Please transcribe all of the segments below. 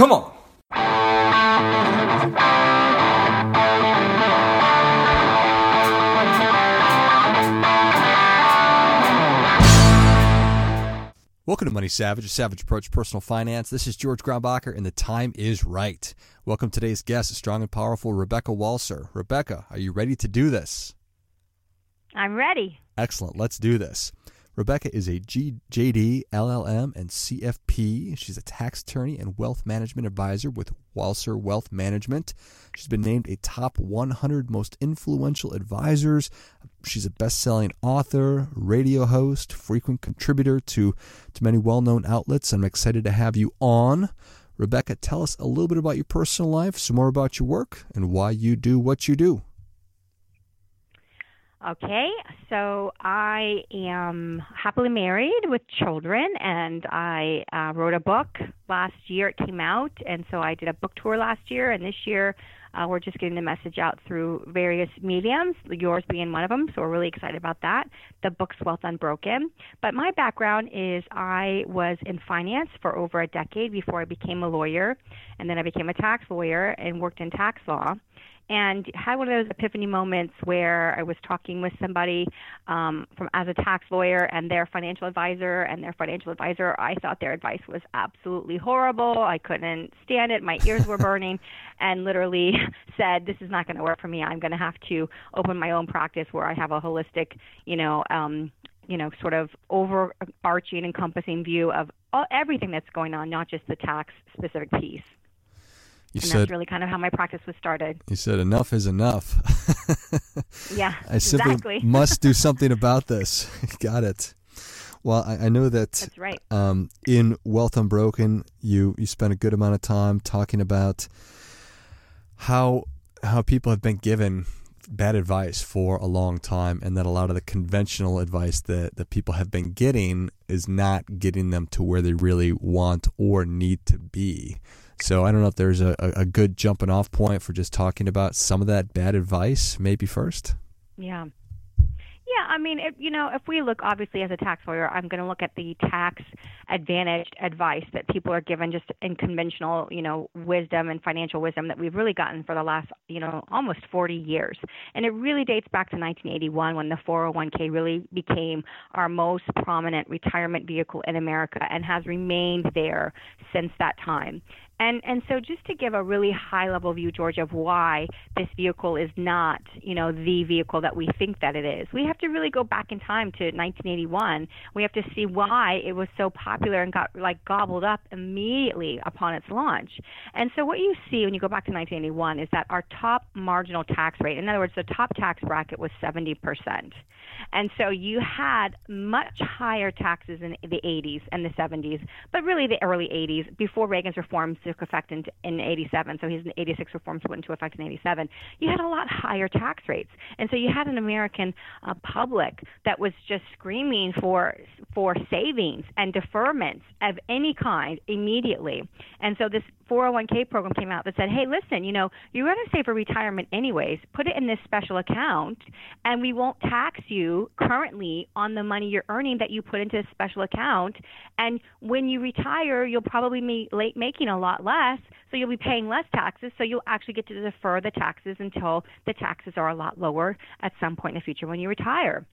Come on. Welcome to Money Savage, a savage approach to personal finance. This is George Grombacher, and the time is right. Welcome to today's guest, strong and powerful Rebecca Walser. Rebecca, are you ready to do this? I'm ready. Excellent. Let's do this. Rebecca is a JD, LLM, and CFP. She's a tax attorney and wealth management advisor with Walser Wealth Management. She's been named a top 100 most influential advisors. She's a best-selling author, radio host, frequent contributor to many well-known outlets. I'm excited to have you on. Rebecca, tell us a little bit about your personal life, some more about your work, and why you do what you do. Okay, so I am happily married with children, and I wrote a book last year. It came out, and so I did a book tour last year, and this year we're just getting the message out through various mediums, yours being one of them, so we're really excited about that. The book's Wealth Unbroken. But my background is I was in finance for over a decade before I became a lawyer, and then I became a tax lawyer and worked in tax law. And had one of those epiphany moments where I was talking with somebody as a tax lawyer and their financial advisor, I thought their advice was absolutely horrible. I couldn't stand it. My ears were burning, and literally said, this is not going to work for me. I'm going to have to open my own practice where I have a holistic, sort of overarching, encompassing view of everything that's going on, not just the tax-specific piece. That's really kind of how my practice was started. You said enough is enough. Yeah, I simply must do something about this. Got it. Well, I know that's right. In Wealth Unbroken, you spent a good amount of time talking about how people have been given bad advice for a long time, and that a lot of the conventional advice that people have been getting is not getting them to where they really want or need to be. So I don't know if there's a good jumping off point for just talking about some of that bad advice, maybe first. Yeah. I mean, if we look, obviously as a tax lawyer, I'm going to look at the tax advantaged advice that people are given just in conventional, wisdom and financial wisdom that we've really gotten for the last, almost 40 years. And it really dates back to 1981 when the 401k really became our most prominent retirement vehicle in America and has remained there since that time. And so just to give a really high-level view, George, of why this vehicle is not, the vehicle that we think that it is, we have to really go back in time to 1981. We have to see why it was so popular and got gobbled up immediately upon its launch. And so what you see when you go back to 1981 is that our top marginal tax rate, in other words, the top tax bracket was 70%. And so you had much higher taxes in the 80s and the 70s, but really the early 80s before Reagan's reforms took effect in 87. So his 86 reforms went into effect in 87. You had a lot higher tax rates. And so you had an American public that was just screaming for savings and deferments of any kind immediately. And so this 401k program came out that said, hey, listen, you're going to save for retirement anyways. Put it in this special account, and we won't tax you currently on the money you're earning that you put into this special account. And when you retire, you'll probably be late making a lot less, so you'll be paying less taxes, so you'll actually get to defer the taxes until the taxes are a lot lower at some point in the future when you retire.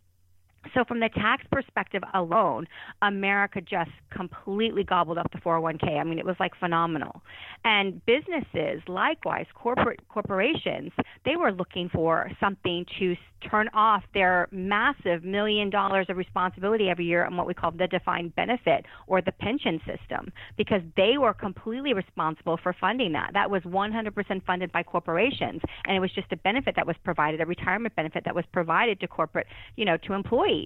So from the tax perspective alone, America just completely gobbled up the 401k. I mean, it was phenomenal. And businesses, likewise, corporations, they were looking for something to turn off their massive $1 million of responsibility every year on what we call the defined benefit or the pension system, because they were completely responsible for funding that. That was 100% funded by corporations, and it was just a benefit that was provided, a retirement benefit that was provided to corporate, to employees.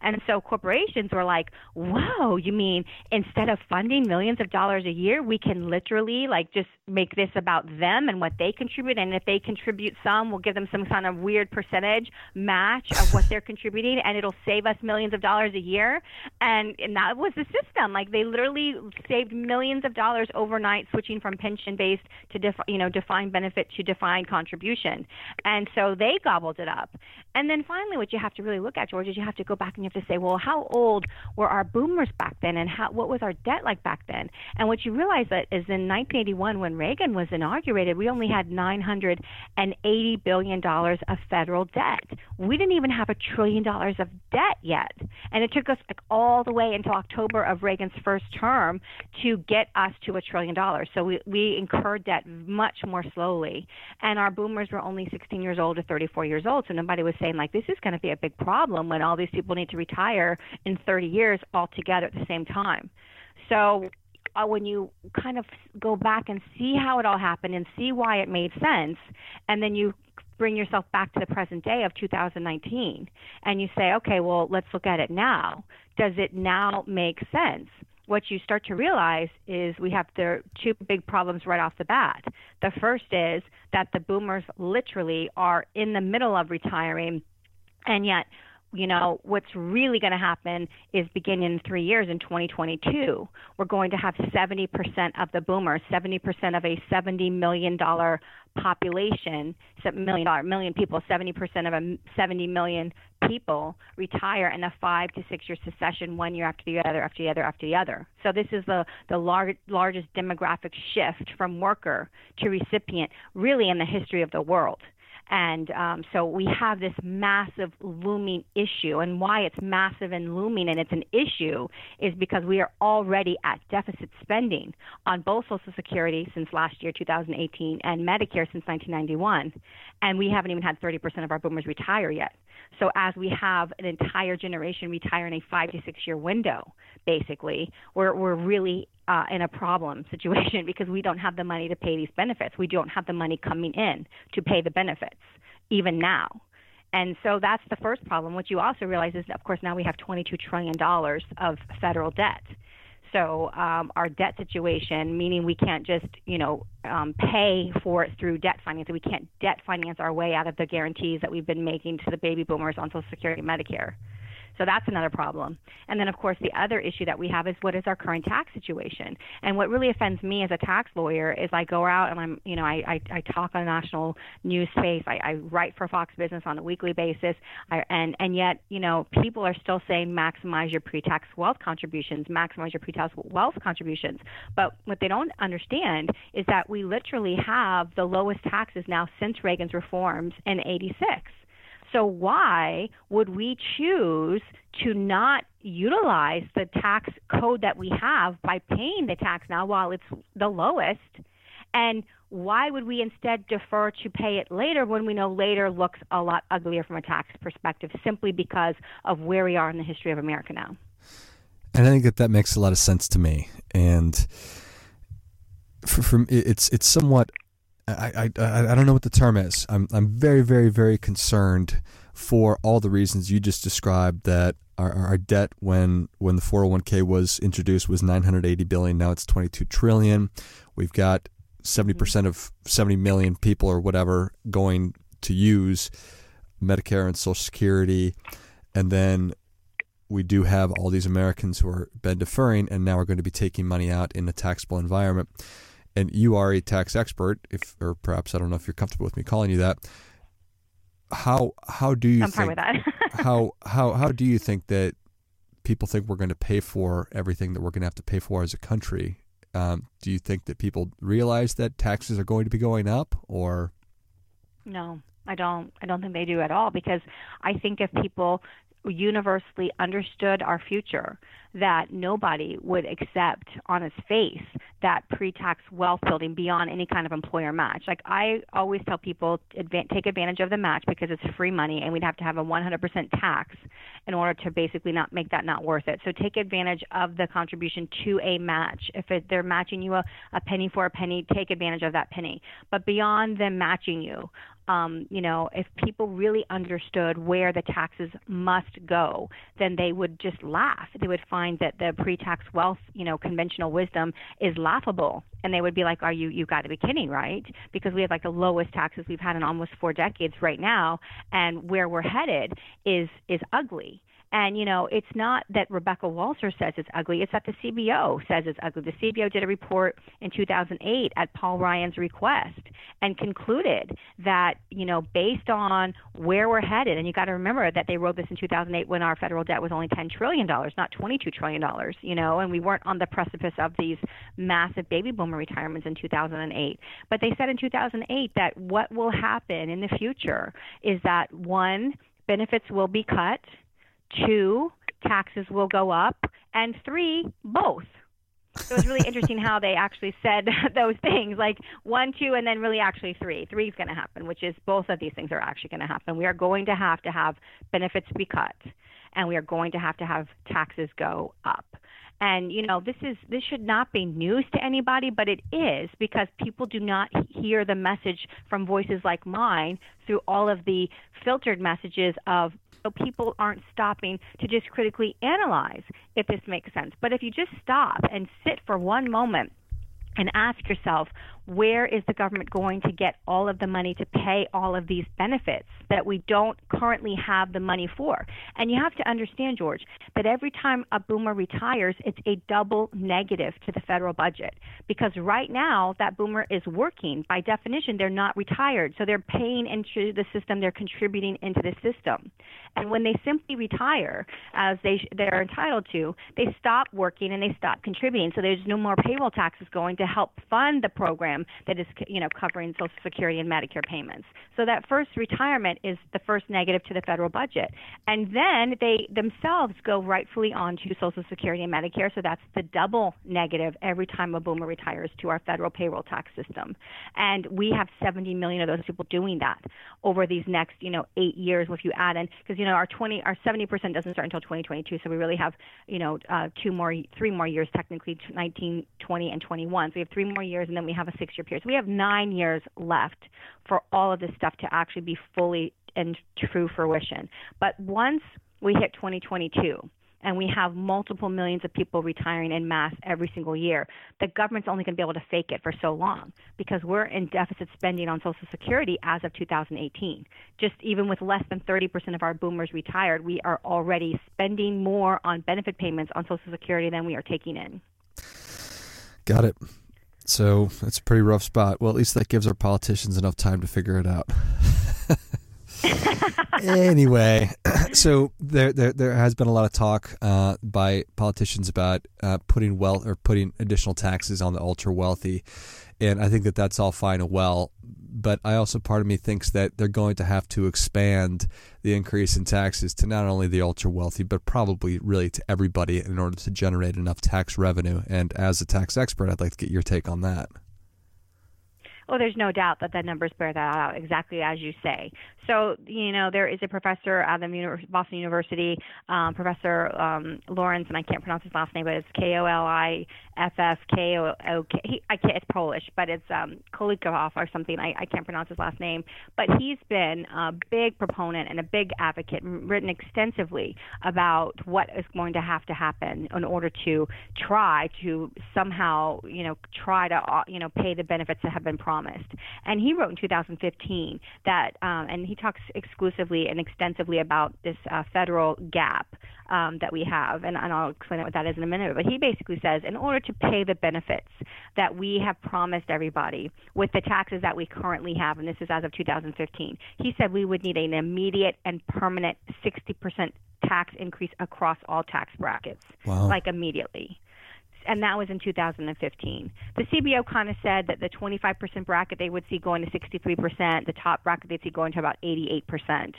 And so corporations were like, whoa, you mean instead of funding millions of dollars a year, we can literally just make this about them and what they contribute. And if they contribute some, we'll give them some kind of weird percentage match of what they're contributing, and it'll save us millions of dollars a year. And that was the system. They literally saved millions of dollars overnight, switching from pension-based to defined benefit to defined contribution. And so they gobbled it up. And then finally, what you have to really look at, George, is you have to go back and you have to say, well, how old were our boomers back then, and what was our debt like back then? And what you realize that is in 1981, 1991, when Reagan was inaugurated, we only had $980 billion of federal debt. We didn't even have $1 trillion of debt yet. And it took us like all the way into October of Reagan's first term to get us to $1 trillion. So we incurred debt much more slowly. And our boomers were only 16 years old or 34 years old. So nobody was saying, like, this is going to be a big problem when all these people need to retire in 30 years all together at the same time. So when you kind of go back and see how it all happened and see why it made sense, and then you bring yourself back to the present day of 2019 and you say, okay, well, let's look at it now. Does it now make sense? What you start to realize is we have the two big problems right off the bat. The first is that the boomers literally are in the middle of retiring, and yet, you know, what's really going to happen is beginning in 3 years, in 2022, we're going to have 70% of the boomers, 70% of a $70 million population, million people, 70% of a 70 million people retire in a 5 to 6 year succession, 1 year after the other, after the other, after the other. So this is the largest demographic shift from worker to recipient really in the history of the world. And so we have this massive looming issue, and why it's massive and looming and it's an issue is because we are already at deficit spending on both Social Security since last year, 2018, and Medicare since 1991, and we haven't even had 30% of our boomers retire yet. So as we have an entire generation retire in a 5 to 6 year window, basically, we're really in a problem situation because we don't have the money to pay these benefits. We don't have the money coming in to pay the benefits even now. And so that's the first problem. What you also realize is, of course, now we have $22 trillion of federal debt. So our debt situation, meaning we can't just, pay for it through debt financing. We can't debt finance our way out of the guarantees that we've been making to the baby boomers on Social Security and Medicare. So that's another problem. And then, of course, the other issue that we have is what is our current tax situation? And what really offends me as a tax lawyer is I go out and I talk on a national news space. I write for Fox Business on a weekly basis. And yet, people are still saying maximize your pre-tax wealth contributions, maximize your pre-tax wealth contributions. But what they don't understand is that we literally have the lowest taxes now since Reagan's reforms in '86. So why would we choose to not utilize the tax code that we have by paying the tax now while it's the lowest? And why would we instead defer to pay it later when we know later looks a lot uglier from a tax perspective simply because of where we are in the history of America now? And I think that makes a lot of sense to me. And it's somewhat... I don't know what the term is. I'm very, very, very concerned for all the reasons you just described, that our debt when the 401k was introduced was $980 billion. Now it's $22 trillion. We've got 70% of 70 million people or whatever going to use Medicare and Social Security. And then we do have all these Americans who are been deferring and now are going to be taking money out in a taxable environment. And you are a tax expert, or perhaps I don't know if you're comfortable with me calling you that. How do you think? I'm fine with that. how do you think that people think we're going to pay for everything that we're going to have to pay for as a country? Do you think that people realize that taxes are going to be going up, or? No, I don't think they do at all, because I think if people universally understood our future, that nobody would accept on its face that pre-tax wealth building beyond any kind of employer match. Like I always tell people, take advantage of the match because it's free money, and we'd have to have a 100% tax in order to basically not make that not worth it. So take advantage of the contribution to a match. If they're matching you a penny for a penny, take advantage of that penny. But beyond them matching you, if people really understood where the taxes must go, then they would just laugh. They would find that the pre-tax wealth, conventional wisdom is laughable. And they would be like, you've got to be kidding, right? Because we have like the lowest taxes we've had in almost 4 decades right now. And where we're headed is ugly. And, you know, it's not that Rebecca Walser says it's ugly. It's that the CBO says it's ugly. The CBO did a report in 2008 at Paul Ryan's request and concluded that, you know, based on where we're headed, and you got to remember that they wrote this in 2008 when our federal debt was only $10 trillion, not $22 trillion, you know, and we weren't on the precipice of these massive baby boomer retirements in 2008. But they said in 2008 that what will happen in the future is that, one, benefits will be cut, two, taxes will go up, and three, both. So it's really interesting how they actually said those things, like one, two, and then really actually three. Three is going to happen, which is both of these things are actually going to happen. We are going to have benefits be cut, and we are going to have taxes go up. And, you know, this should not be news to anybody, but it is, because people do not hear the message from voices like mine through all of the filtered messages of, so people aren't stopping to just critically analyze if this makes sense. But if you just stop and sit for one moment and ask yourself, where is the government going to get all of the money to pay all of these benefits that we don't currently have the money for? And you have to understand, George, that every time a boomer retires, it's a double negative to the federal budget, because right now that boomer is working. By definition, they're not retired, so they're paying into the system, they're contributing into the system. And when they simply retire, as they're entitled to, they stop working and they stop contributing, so there's no more payroll taxes going to help fund the program that is, you know, covering Social Security and Medicare payments. So that first retirement is the first negative to the federal budget. And then they themselves go rightfully on to Social Security and Medicare, so that's the double negative every time a boomer retires to our federal payroll tax system. And we have 70 million of those people doing that over these next, you know, 8 years, if you add in, because, you know, our 70% doesn't start until 2022, so we really have, you know, three more years technically, 19, 20, and 21. So we have 3 more years, and then we have a 6-year period. So we have 9 years left for all of this stuff to actually be fully and true fruition. But once we hit 2022 and we have multiple millions of people retiring en masse every single year, the government's only going to be able to fake it for so long, because we're in deficit spending on Social Security as of 2018. Just even with less than 30% of our boomers retired, we are already spending more on benefit payments on Social Security than we are taking in. Got it. So that's a pretty rough spot. Well, at least that gives our politicians enough time to figure it out. Anyway, so there has been a lot of talk by politicians about putting wealth or putting additional taxes on the ultra wealthy, and I think that that's all fine and well. But I also, part of me thinks that they're going to have to expand the increase in taxes to not only the ultra wealthy, but probably really to everybody in order to generate enough tax revenue. And as a tax expert, I'd like to get your take on that. Oh, there's no doubt that the numbers bear that out, exactly as you say. So, you know, there is a professor at Boston University, Professor Lawrence, and I can't pronounce his last name, but it's K-O-L-I-F-F-K-O-O-K. It's Polish, but it's Kolikoff or something. I can't pronounce his last name. But he's been a big proponent and a big advocate, written extensively about what is going to have to happen in order to try to somehow, you know, pay the benefits that have been promised. And he wrote in 2015 that, and he talks exclusively and extensively about this federal gap that we have, and I'll explain what that is in a minute, but he basically says in order to pay the benefits that we have promised everybody with the taxes that we currently have, and this is as of 2015, he said we would need an immediate and permanent 60% tax increase across all tax brackets. Wow. Like immediately. And that was in 2015. The CBO kind of said that the 25% bracket they would see going to 63%, the top bracket they'd see going to about 88%.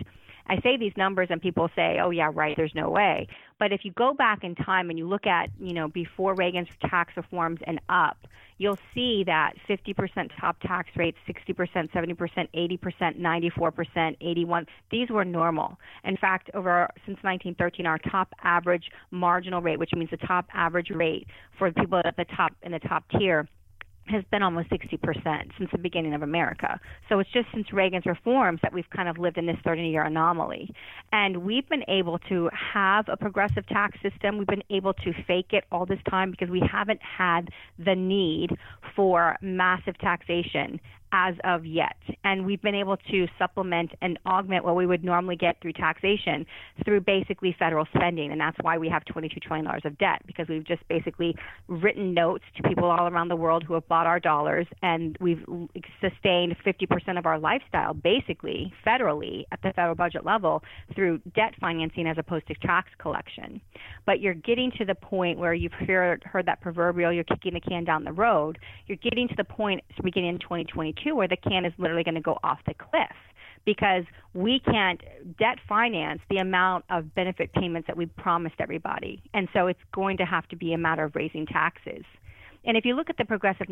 I say these numbers and people say, oh, yeah, right, there's no way. But if you go back in time and you look at, you know, before Reagan's tax reforms and up, you'll see that 50% top tax rates, 60%, 70%, 80%, 94%, 81%, these were normal. In fact, since 1913, our top average marginal rate, which means the top average rate for people at the top in the top tier, has been almost 60% since the beginning of America. So it's just since Reagan's reforms that we've kind of lived in this 30-year anomaly. And we've been able to have a progressive tax system. We've been able to fake it all this time because we haven't had the need for massive taxation as of yet. And we've been able to supplement and augment what we would normally get through taxation through basically federal spending. And that's why we have $22 trillion of debt, because we've just basically written notes to people all around the world who have bought our dollars, and we've sustained 50% of our lifestyle basically federally at the federal budget level through debt financing as opposed to tax collection. But you're getting to the point where you've heard that proverbial, you're kicking the can down the road. You're getting to the point beginning in 2022 where the can is literally going to go off the cliff, because we can't debt finance the amount of benefit payments that we promised everybody. And so it's going to have to be a matter of raising taxes. And if you look at the progressive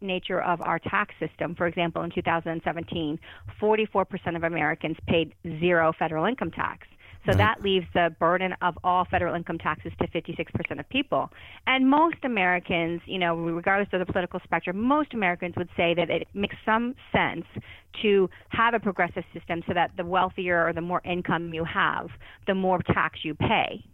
nature of our tax system, for example, in 2017, 44% of Americans paid zero federal income tax. So that leaves the burden of all federal income taxes to 56% of people. And most Americans, you know, regardless of the political spectrum, most Americans would say that it makes some sense to have a progressive system so that the wealthier or the more income you have, the more tax you pay.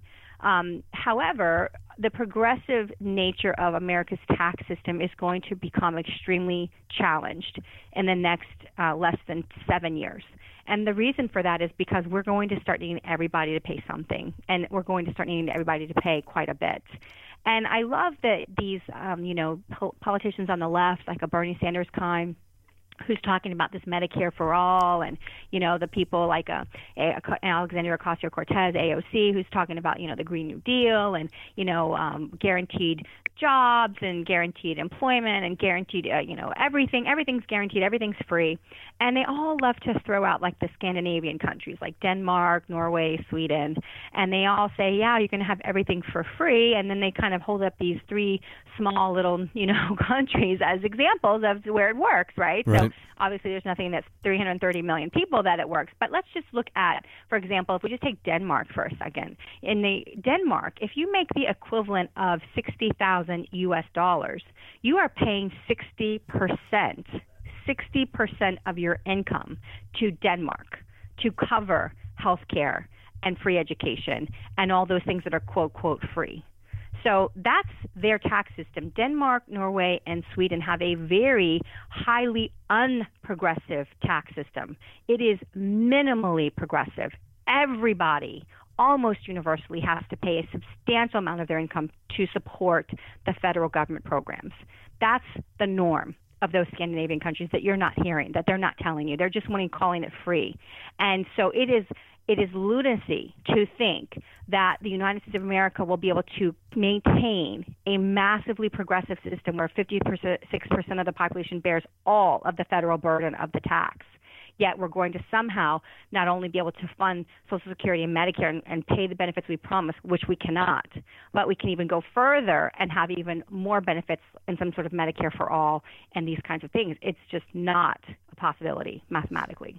However, the progressive nature of America's tax system is going to become extremely challenged in the next less than 7 years. And the reason for that is because we're going to start needing everybody to pay something, and we're going to start needing everybody to pay quite a bit. And I love that these, you know, politicians on the left, like a Bernie Sanders kind, who's talking about this Medicare for all, and, you know, the people like Alexandria Ocasio-Cortez, AOC, who's talking about, you know, the Green New Deal and, you know, guaranteed jobs and guaranteed employment and guaranteed, you know, everything. Everything's guaranteed. Everything's free. And they all love to throw out like the Scandinavian countries like Denmark, Norway, Sweden. And they all say, yeah, you're going to have everything for free. And then they kind of hold up these three small little, you know, countries as examples of where it works, right? Right. So obviously there's nothing that's 330 million people that it works. But let's just look at, for example, if we just take Denmark for a second. In Denmark, if you make the equivalent of $60,000 US, you are paying 60% of your income to Denmark to cover health care and free education and all those things that are quote, quote, free. So that's their tax system. Denmark, Norway, and Sweden have a very highly unprogressive tax system. It is minimally progressive. Everybody almost universally has to pay a substantial amount of their income to support the federal government programs. That's the norm of those Scandinavian countries that you're not hearing, that they're not telling you. They're just calling it free. And so it is lunacy to think that the United States of America will be able to maintain a massively progressive system where 56% of the population bears all of the federal burden of the tax. Yet we're going to somehow not only be able to fund Social Security and Medicare and pay the benefits we promised, which we cannot, but we can even go further and have even more benefits in some sort of Medicare for all and these kinds of things. It's just not a possibility mathematically.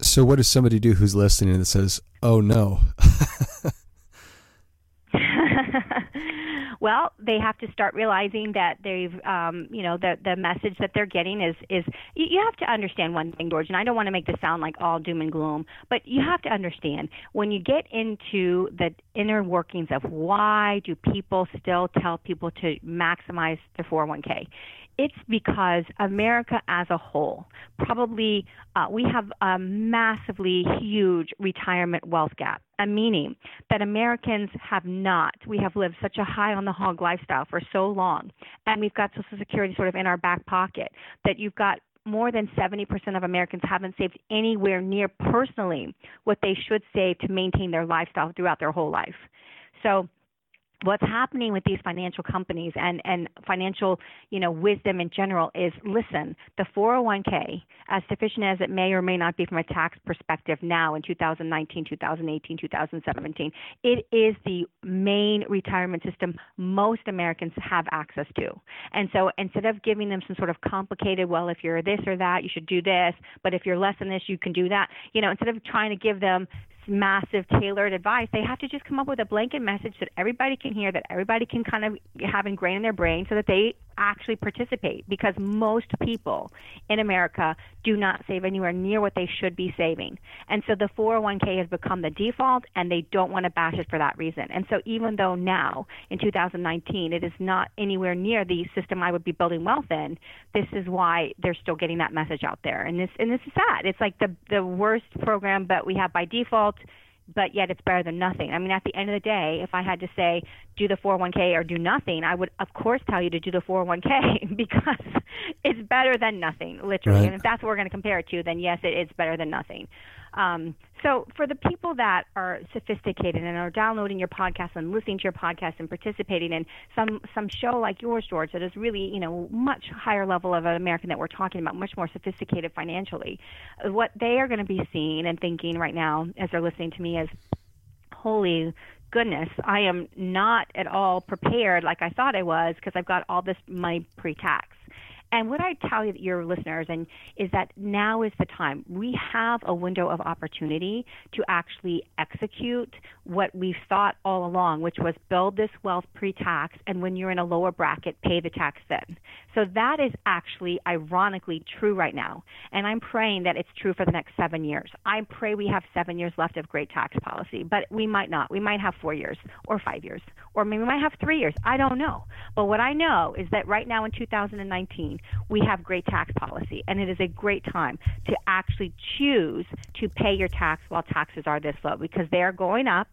So what does somebody do who's listening and says, oh, no? Well, they have to start realizing that they've, you know, the message that they're getting is you have to understand one thing, George, and I don't want to make this sound like all doom and gloom, but you have to understand when you get into the inner workings of why do people still tell people to maximize their 401k. It's because America as a whole, probably we have a massively huge retirement wealth gap, meaning that Americans have not. We have lived such a high on the hog lifestyle for so long, and we've got Social Security sort of in our back pocket, that you've got more than 70% of Americans haven't saved anywhere near personally what they should save to maintain their lifestyle throughout their whole life. So what's happening with these financial companies and financial, you know, wisdom in general is, listen, the 401k, as sufficient as it may or may not be from a tax perspective now in 2019, 2018, 2017, it is the main retirement system most Americans have access to. And so instead of giving them some sort of complicated, well, if you're this or that, you should do this, but if you're less than this, you can do that, you know, instead of trying to give them massive tailored advice, they have to just come up with a blanket message that everybody can hear, that everybody can kind of have ingrained in their brain so that they actually participate, because most people in America do not save anywhere near what they should be saving. And so the 401k has become the default, and they don't want to bash it for that reason. And so even though now in 2019 it is not anywhere near the system I would be building wealth in, this is why they're still getting that message out there. And this is sad. It's like the worst program that we have by default, but yet it's better than nothing. I mean, at the end of the day, if I had to say do the 401k or do nothing, I would, of course, tell you to do the 401k because it's better than nothing, literally. Right. And if that's what we're going to compare it to, then yes, it's better than nothing. So for the people that are sophisticated and are downloading your podcast and listening to your podcast and participating in some show like yours, George, that is really, you know, much higher level of an American that we're talking about, much more sophisticated financially, what they are going to be seeing and thinking right now as they're listening to me is, holy goodness, I am not at all prepared like I thought I was because I've got all this money pre-tax. And what I tell you, your listeners, and is that now is the time. We have a window of opportunity to actually execute what we've thought all along, which was build this wealth pre-tax, and when you're in a lower bracket, pay the tax then. So that is actually ironically true right now. And I'm praying that it's true for the next 7 years. I pray we have 7 years left of great tax policy, but we might not. We might have 4 years or 5 years, or maybe we might have 3 years. I don't know. But what I know is that right now in 2019, we have great tax policy, and it is a great time to actually choose to pay your tax while taxes are this low, because they are going up,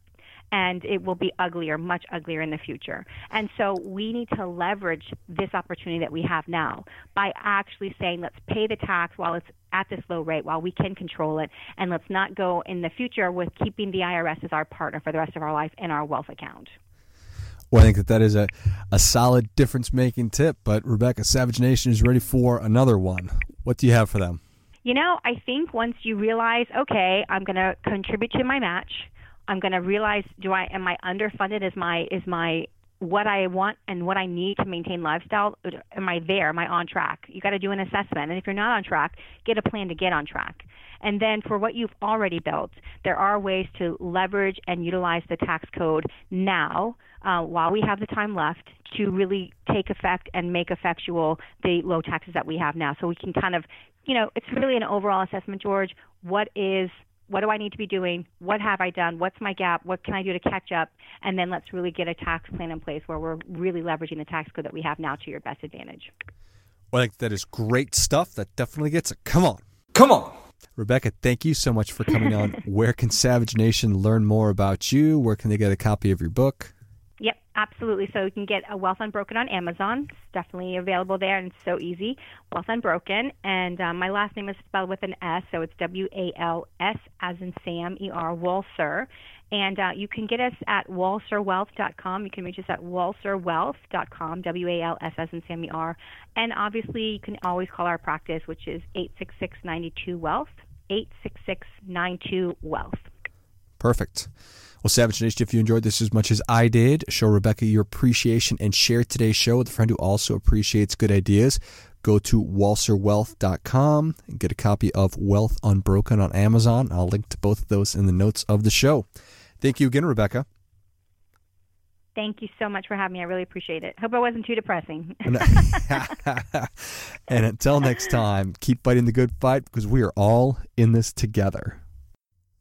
and it will be uglier, much uglier in the future. And so we need to leverage this opportunity that we have now by actually saying, let's pay the tax while it's at this low rate, while we can control it, and let's not go in the future with keeping the IRS as our partner for the rest of our life in our wealth account. Well, I think that is a solid difference-making tip, but Rebecca, Savage Nation is ready for another one. What do you have for them? You know, I think once you realize, okay, I'm going to contribute to my match, I'm going to realize, am I underfunded? Is my what I want and what I need to maintain lifestyle? Am I there? Am I on track? You got to do an assessment. And if you're not on track, get a plan to get on track. And then for what you've already built, there are ways to leverage and utilize the tax code now while we have the time left to really take effect and make effectual the low taxes that we have now. So we can kind of, you know, it's really an overall assessment, George. What do I need to be doing? What have I done? What's my gap? What can I do to catch up? And then let's really get a tax plan in place where we're really leveraging the tax code that we have now to your best advantage. Well, I think that is great stuff. That definitely gets it. Come on. Rebecca, thank you so much for coming on. Where can Savage Nation learn more about you? Where can they get a copy of your book? Yep, absolutely. So you can get a Wealth Unbroken on Amazon. It's definitely available there, and it's so easy. Wealth Unbroken. And my last name is spelled with an S, so it's W-A-L-S as in Sam, E-R, Walser. And you can get us at walserwealth.com. You can reach us at walserwealth.com, W-A-L-S as in Sam, E-R. And obviously, you can always call our practice, which is 866-92-WEALTH, 866-92-WEALTH. Perfect. Well, Savage Nation, if you enjoyed this as much as I did, show Rebecca your appreciation and share today's show with a friend who also appreciates good ideas. Go to walserwealth.com and get a copy of Wealth Unbroken on Amazon. I'll link to both of those in the notes of the show. Thank you again, Rebecca. Thank you so much for having me. I really appreciate it. Hope I wasn't too depressing. And until next time, keep fighting the good fight, because we are all in this together.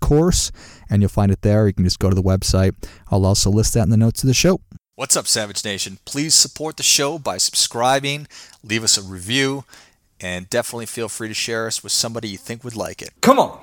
course, and you'll find it there. You can just go to the website. I'll also list that in the notes of the show. What's up, Savage Nation? Please support the show by subscribing, leave us a review, and definitely feel free to share us with somebody you think would like it. Come on!